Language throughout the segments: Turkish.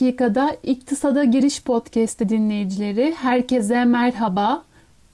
dakikada İktisada Giriş Podcast'ı dinleyicileri, herkese merhaba.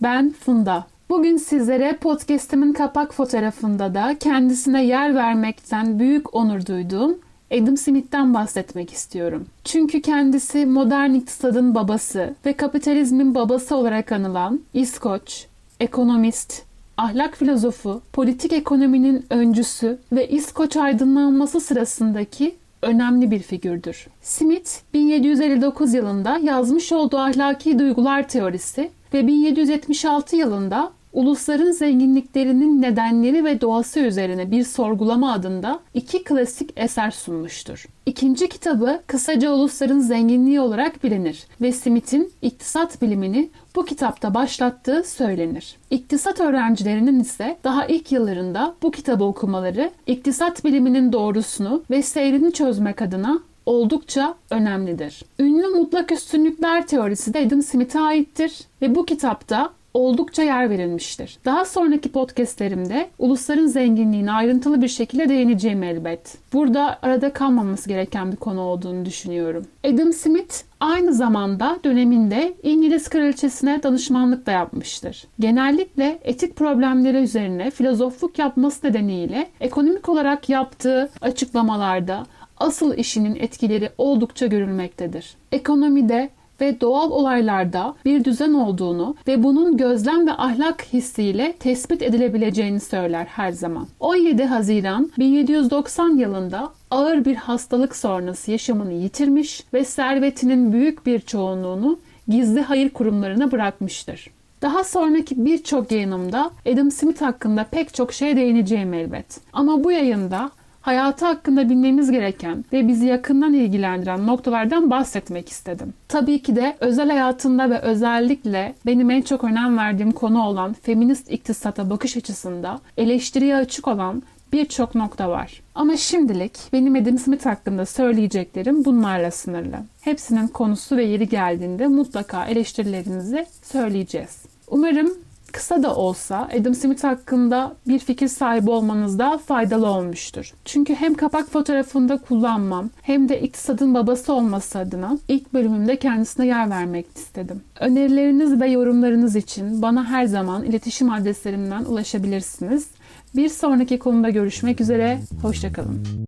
Ben Funda. Bugün sizlere podcast'imin kapak fotoğrafında da kendisine yer vermekten büyük onur duyduğum Adam Smith'ten bahsetmek istiyorum. Çünkü kendisi modern iktisadın babası ve kapitalizmin babası olarak anılan İskoç, ekonomist, ahlak filozofu, politik ekonominin öncüsü ve İskoç Aydınlanması sırasındaki önemli bir figürdür. Smith, 1759 yılında yazmış olduğu Ahlaki Duygular Teorisi ve 1776 yılında Ulusların Zenginliklerinin Nedenleri ve Doğası Üzerine Bir Sorgulama adında iki klasik eser sunmuştur. İkinci kitabı kısaca Ulusların Zenginliği olarak bilinir ve Smith'in iktisat bilimini bu kitapta başlattığı söylenir. İktisat öğrencilerinin ise daha ilk yıllarında bu kitabı okumaları iktisat biliminin doğrusunu ve seyrini çözmek adına oldukça önemlidir. Ünlü mutlak üstünlükler teorisi de Adam Smith'e aittir ve bu kitapta oldukça yer verilmiştir. Daha sonraki podcastlerimde ulusların zenginliğine ayrıntılı bir şekilde değineceğim elbet. Burada arada kalmaması gereken bir konu olduğunu düşünüyorum. Adam Smith aynı zamanda döneminde İngiliz kraliçesine danışmanlık da yapmıştır. Genellikle etik problemleri üzerine filozofluk yapması nedeniyle ekonomik olarak yaptığı açıklamalarda asıl işinin etkileri oldukça görülmektedir. Ekonomide ve doğal olaylarda bir düzen olduğunu ve bunun gözlem ve ahlak hissiyle tespit edilebileceğini söyler her zaman. 17 Haziran 1790 yılında ağır bir hastalık sonrası yaşamını yitirmiş ve servetinin büyük bir çoğunluğunu gizli hayır kurumlarına bırakmıştır. Daha sonraki birçok yayınımda Adam Smith hakkında pek çok şeye değineceğim elbet. Ama bu yayında hayatı hakkında bilmemiz gereken ve bizi yakından ilgilendiren noktalardan bahsetmek istedim. Tabii ki de özel hayatında ve özellikle benim en çok önem verdiğim konu olan feminist iktisata bakış açısında eleştiriye açık olan birçok nokta var. Ama şimdilik benim Adam Smith hakkında söyleyeceklerim bunlarla sınırlı. Hepsinin konusu ve yeri geldiğinde mutlaka eleştirilerinizi söyleyeceğiz. Umarım kısa da olsa Adam Smith hakkında bir fikir sahibi olmanız da faydalı olmuştur. Çünkü hem kapak fotoğrafında kullanmam hem de iktisadın babası olması adına ilk bölümümde kendisine yer vermek istedim. Önerileriniz ve yorumlarınız için bana her zaman iletişim adreslerimden ulaşabilirsiniz. Bir sonraki konuda görüşmek üzere, hoşça kalın.